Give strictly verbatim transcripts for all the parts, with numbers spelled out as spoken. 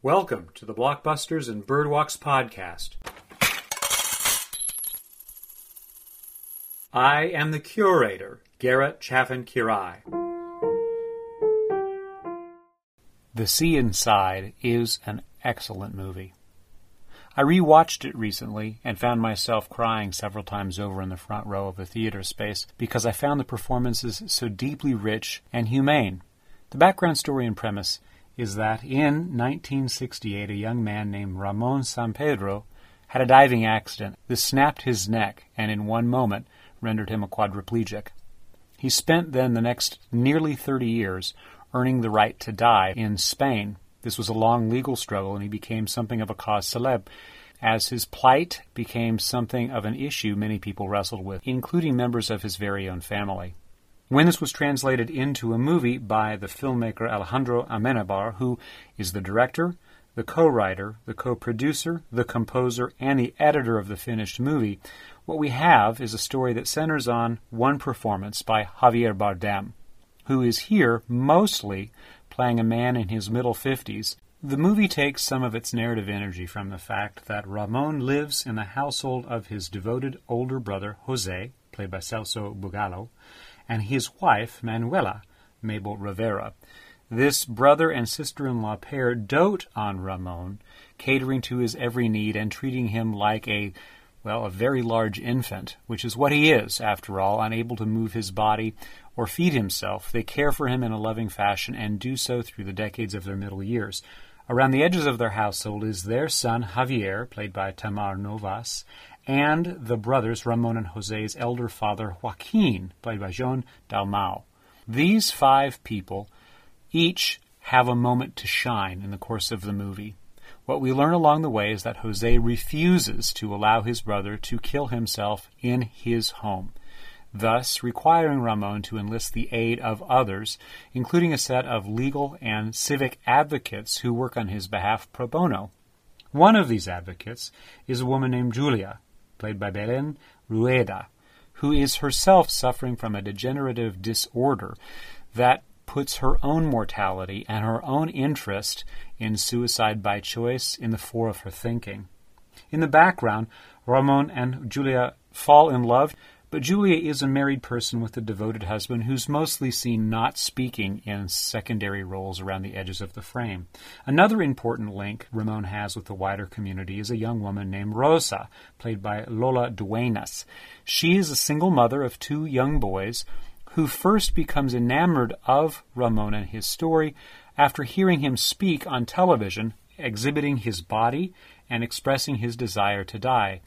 Welcome to the Blockbusters and Birdwalks podcast. I am the curator, Garrett Chaffin-Kirai. The Sea Inside is an excellent movie. I rewatched it recently and found myself crying several times over in the front row of the theater space because I found the performances so deeply rich and humane. The background story and premise is that in nineteen sixty-eight, a young man named Ramón Sampedro had a diving accident. This snapped his neck and in one moment rendered him a quadriplegic. He spent then the next nearly thirty years earning the right to dive in Spain. This was a long legal struggle, and he became something of a cause célèbre, as his plight became something of an issue many people wrestled with, including members of his very own family. When this was translated into a movie by the filmmaker Alejandro Amenabar, who is the director, the co-writer, the co-producer, the composer, and the editor of the finished movie, what we have is a story that centers on one performance by Javier Bardem, who is here mostly playing a man in his middle fifties. The movie takes some of its narrative energy from the fact that Ramón lives in the household of his devoted older brother, Jose, played by Celso Bugallo, and his wife, Manuela, Mabel Rivera. This brother and sister-in-law pair dote on Ramón, catering to his every need and treating him like a, well, a very large infant, which is what he is, after all, unable to move his body or feed himself. They care for him in a loving fashion and do so through the decades of their middle years. Around the edges of their household is their son, Javier, played by Tamar Novas, and the brothers, Ramón and Jose's elder father, Joaquin, played by Joan Dalmau. These five people each have a moment to shine in the course of the movie. What we learn along the way is that Jose refuses to allow his brother to kill himself in his home, thus requiring Ramón to enlist the aid of others, including a set of legal and civic advocates who work on his behalf pro bono. One of these advocates is a woman named Julia, played by Belén Rueda, who is herself suffering from a degenerative disorder that puts her own mortality and her own interest in suicide by choice in the fore of her thinking. In the background, Ramón and Julia fall in love, but Julia is a married person with a devoted husband who's mostly seen not speaking in secondary roles around the edges of the frame. Another important link Ramón has with the wider community is a young woman named Rosa, played by Lola Duenas. She is a single mother of two young boys who first becomes enamored of Ramón and his story after hearing him speak on television, exhibiting his body and expressing his desire to die.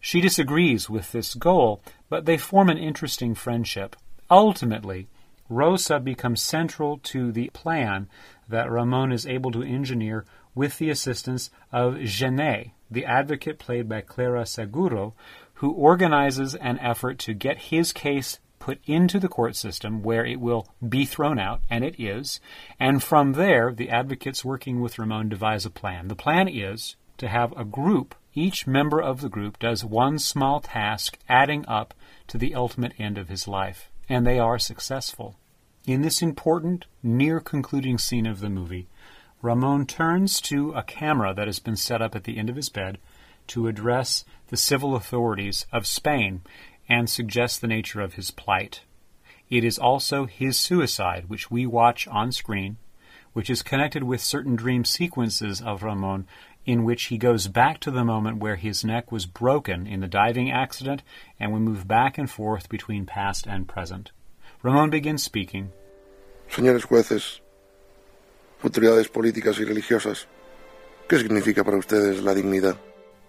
She disagrees with this goal, but they form an interesting friendship. Ultimately, Rosa becomes central to the plan that Ramón is able to engineer with the assistance of Gené, the advocate played by Clara Segura, who organizes an effort to get his case put into the court system where it will be thrown out, and it is. And from there, the advocates working with Ramón devise a plan. The plan is to have a group. Each member of the group does one small task adding up to the ultimate end of his life, and they are successful. In this important, near-concluding scene of the movie, Ramón turns to a camera that has been set up at the end of his bed to address the civil authorities of Spain and suggests the nature of his plight. It is also his suicide, which we watch on screen, which is connected with certain dream sequences of Ramón, in which he goes back to the moment where his neck was broken in the diving accident, and we move back and forth between past and present. Ramón begins speaking. Señores jueces, autoridades políticas y religiosas, ¿qué significa para ustedes la dignidad?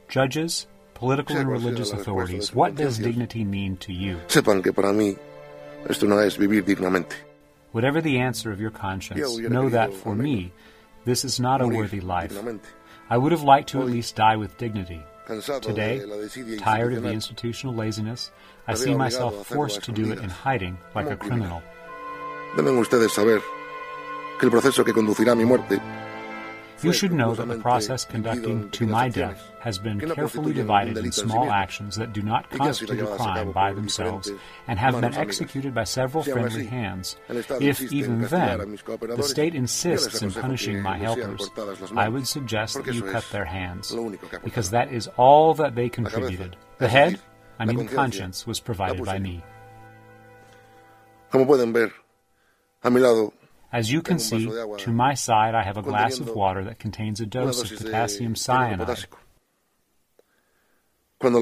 Judges, political and religious authorities, what does dignity mean to you? Sepan que para mí esto no es vivir dignamente. Whatever the answer of your conscience, know that for me, this is not a worthy life. I would have liked to at least die with dignity. Today, tired of the institutional laziness, I see myself forced to do it in hiding, like a criminal. You should know that the process conducting to my death has been carefully divided in small actions that do not constitute a crime by themselves and have been executed by several friendly hands. If even then the state insists in punishing my helpers, I would suggest that you cut their hands, because that is all that they contributed. The head, I mean conscience, was provided by me. As you can see, to my side I have a glass of water that contains a dose of potassium cyanide. When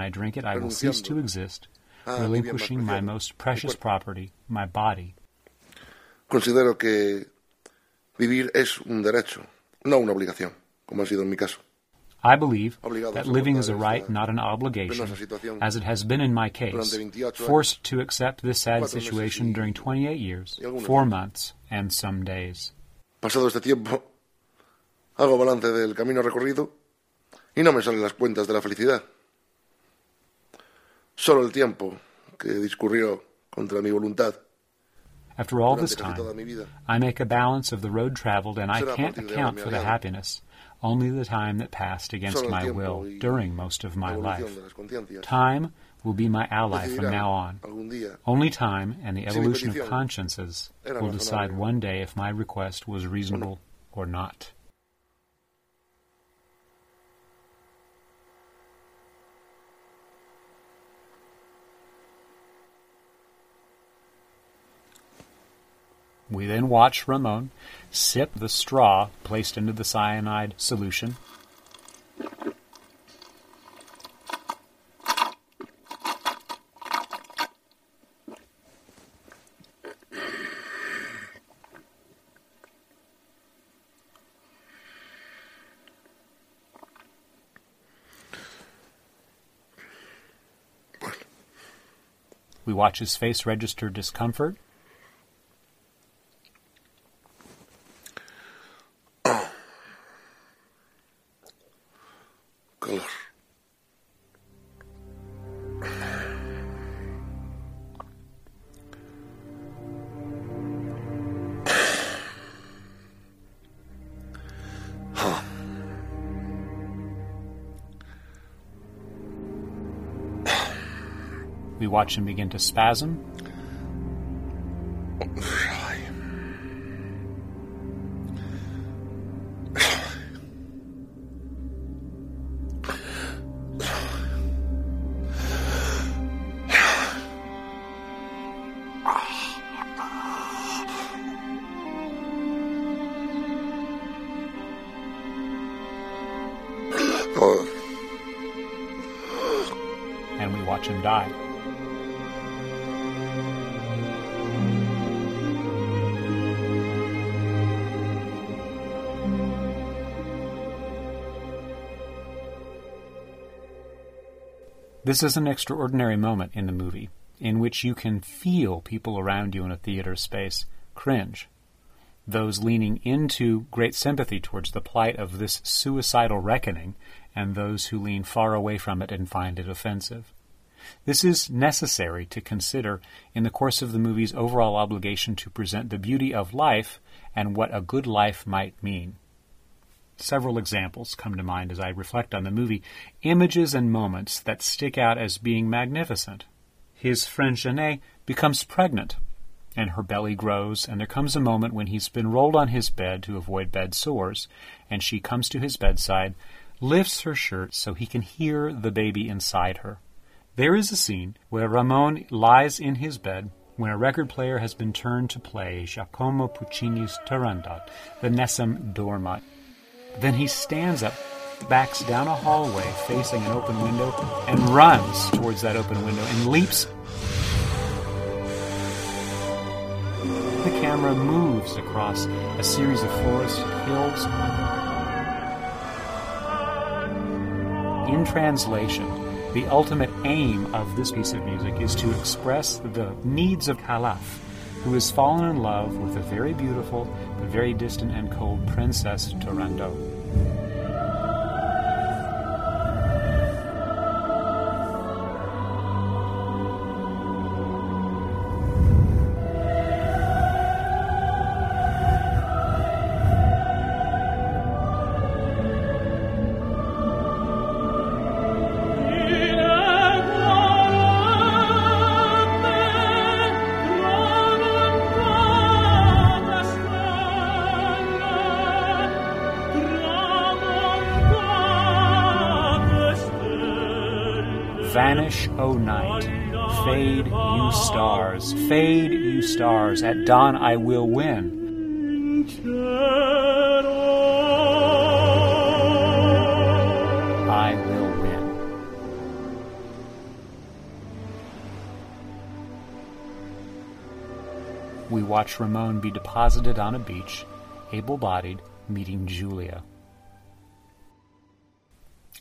I drink it, I will cease to exist, relinquishing my most precious property, my body. Considero que vivir es un derecho, no una obligación, como ha sido en mi caso. I believe that living is a right, not an obligation, as it has been in my case, forced to accept this sad situation during twenty-eight years, four months, and some days. Pasado este tiempo, hago balance del camino recorrido y no me salen las cuentas de la felicidad. Solo el tiempo que discurrió contra mi voluntad. After all this time, I make a balance of the road traveled, and I can't account for the happiness, only the time that passed against my will during most of my life. Time will be my ally from now on. Only time and the evolution of consciences will decide one day if my request was reasonable or not. We then watch Ramon sip the straw placed into the cyanide solution. We watch his face register discomfort. Watch him begin to spasm. And we watch him die. This is an extraordinary moment in the movie, in which you can feel people around you in a theater space cringe. Those leaning into great sympathy towards the plight of this suicidal reckoning, and those who lean far away from it and find it offensive. This is necessary to consider in the course of the movie's overall obligation to present the beauty of life and what a good life might mean. Several examples come to mind as I reflect on the movie, images and moments that stick out as being magnificent. His friend Gené becomes pregnant, and her belly grows, and there comes a moment when he's been rolled on his bed to avoid bed sores, and she comes to his bedside, lifts her shirt so he can hear the baby inside her. There is a scene where Ramon lies in his bed when a record player has been turned to play Giacomo Puccini's Turandot, the Nessun Dorma. Then he stands up, backs down a hallway facing an open window, and runs towards that open window and leaps. The camera moves across a series of forest hills. In translation, the ultimate aim of this piece of music is to express the needs of Calaf, who has fallen in love with a very beautiful but very distant and cold princess, Turandot. Vanish, O night, fade, you stars, fade, you stars, at dawn I will win. I will win. We watch Ramon be deposited on a beach, able-bodied, meeting Julia.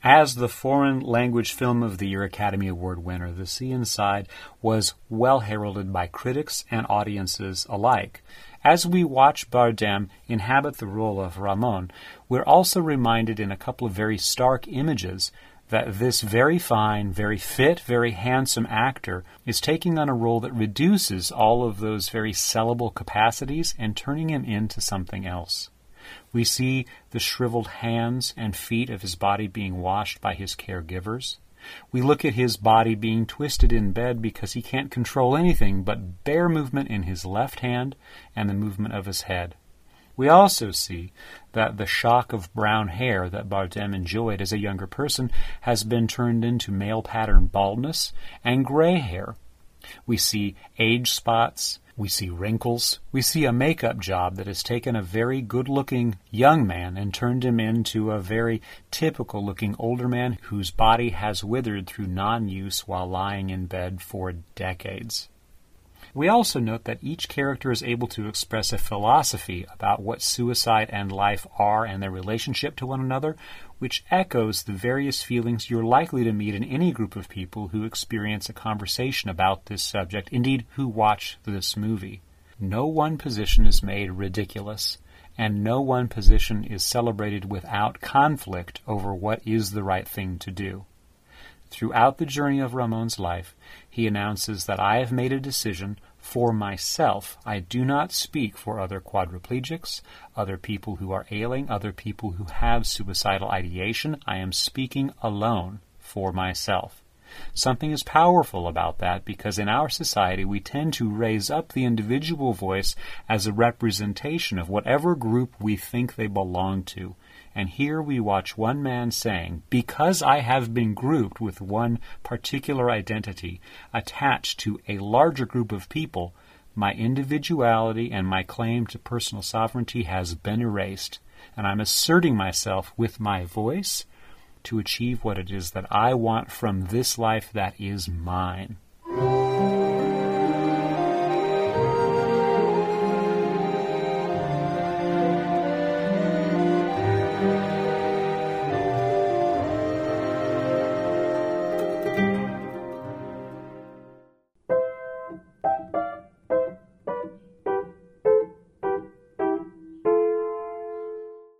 As the foreign language film of the year Academy Award winner, The Sea Inside was well heralded by critics and audiences alike. As we watch Bardem inhabit the role of Ramon, we're also reminded in a couple of very stark images that this very fine, very fit, very handsome actor is taking on a role that reduces all of those very sellable capacities and turning him into something else. We see the shriveled hands and feet of his body being washed by his caregivers. We look at his body being twisted in bed because he can't control anything but bare movement in his left hand and the movement of his head. We also see that the shock of brown hair that Bardem enjoyed as a younger person has been turned into male pattern baldness and gray hair. We see age spots. We see wrinkles. We see a makeup job that has taken a very good-looking young man and turned him into a very typical-looking older man whose body has withered through non-use while lying in bed for decades. We also note that each character is able to express a philosophy about what suicide and life are and their relationship to one another, which echoes the various feelings you're likely to meet in any group of people who experience a conversation about this subject, indeed, who watch this movie. No one position is made ridiculous, and no one position is celebrated without conflict over what is the right thing to do. Throughout the journey of Ramon's life, he announces that I have made a decision for myself. I do not speak for other quadriplegics, other people who are ailing, other people who have suicidal ideation. I am speaking alone for myself. Something is powerful about that because in our society we tend to raise up the individual voice as a representation of whatever group we think they belong to. And here we watch one man saying, because I have been grouped with one particular identity, attached to a larger group of people, my individuality and my claim to personal sovereignty has been erased, and I'm asserting myself with my voice to achieve what it is that I want from this life that is mine.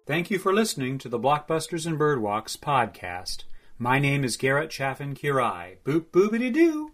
Thank you for listening to the Blockbusters and Birdwalks podcast. My name is Garrett Chaffin-Kirai. Boop boobity doo.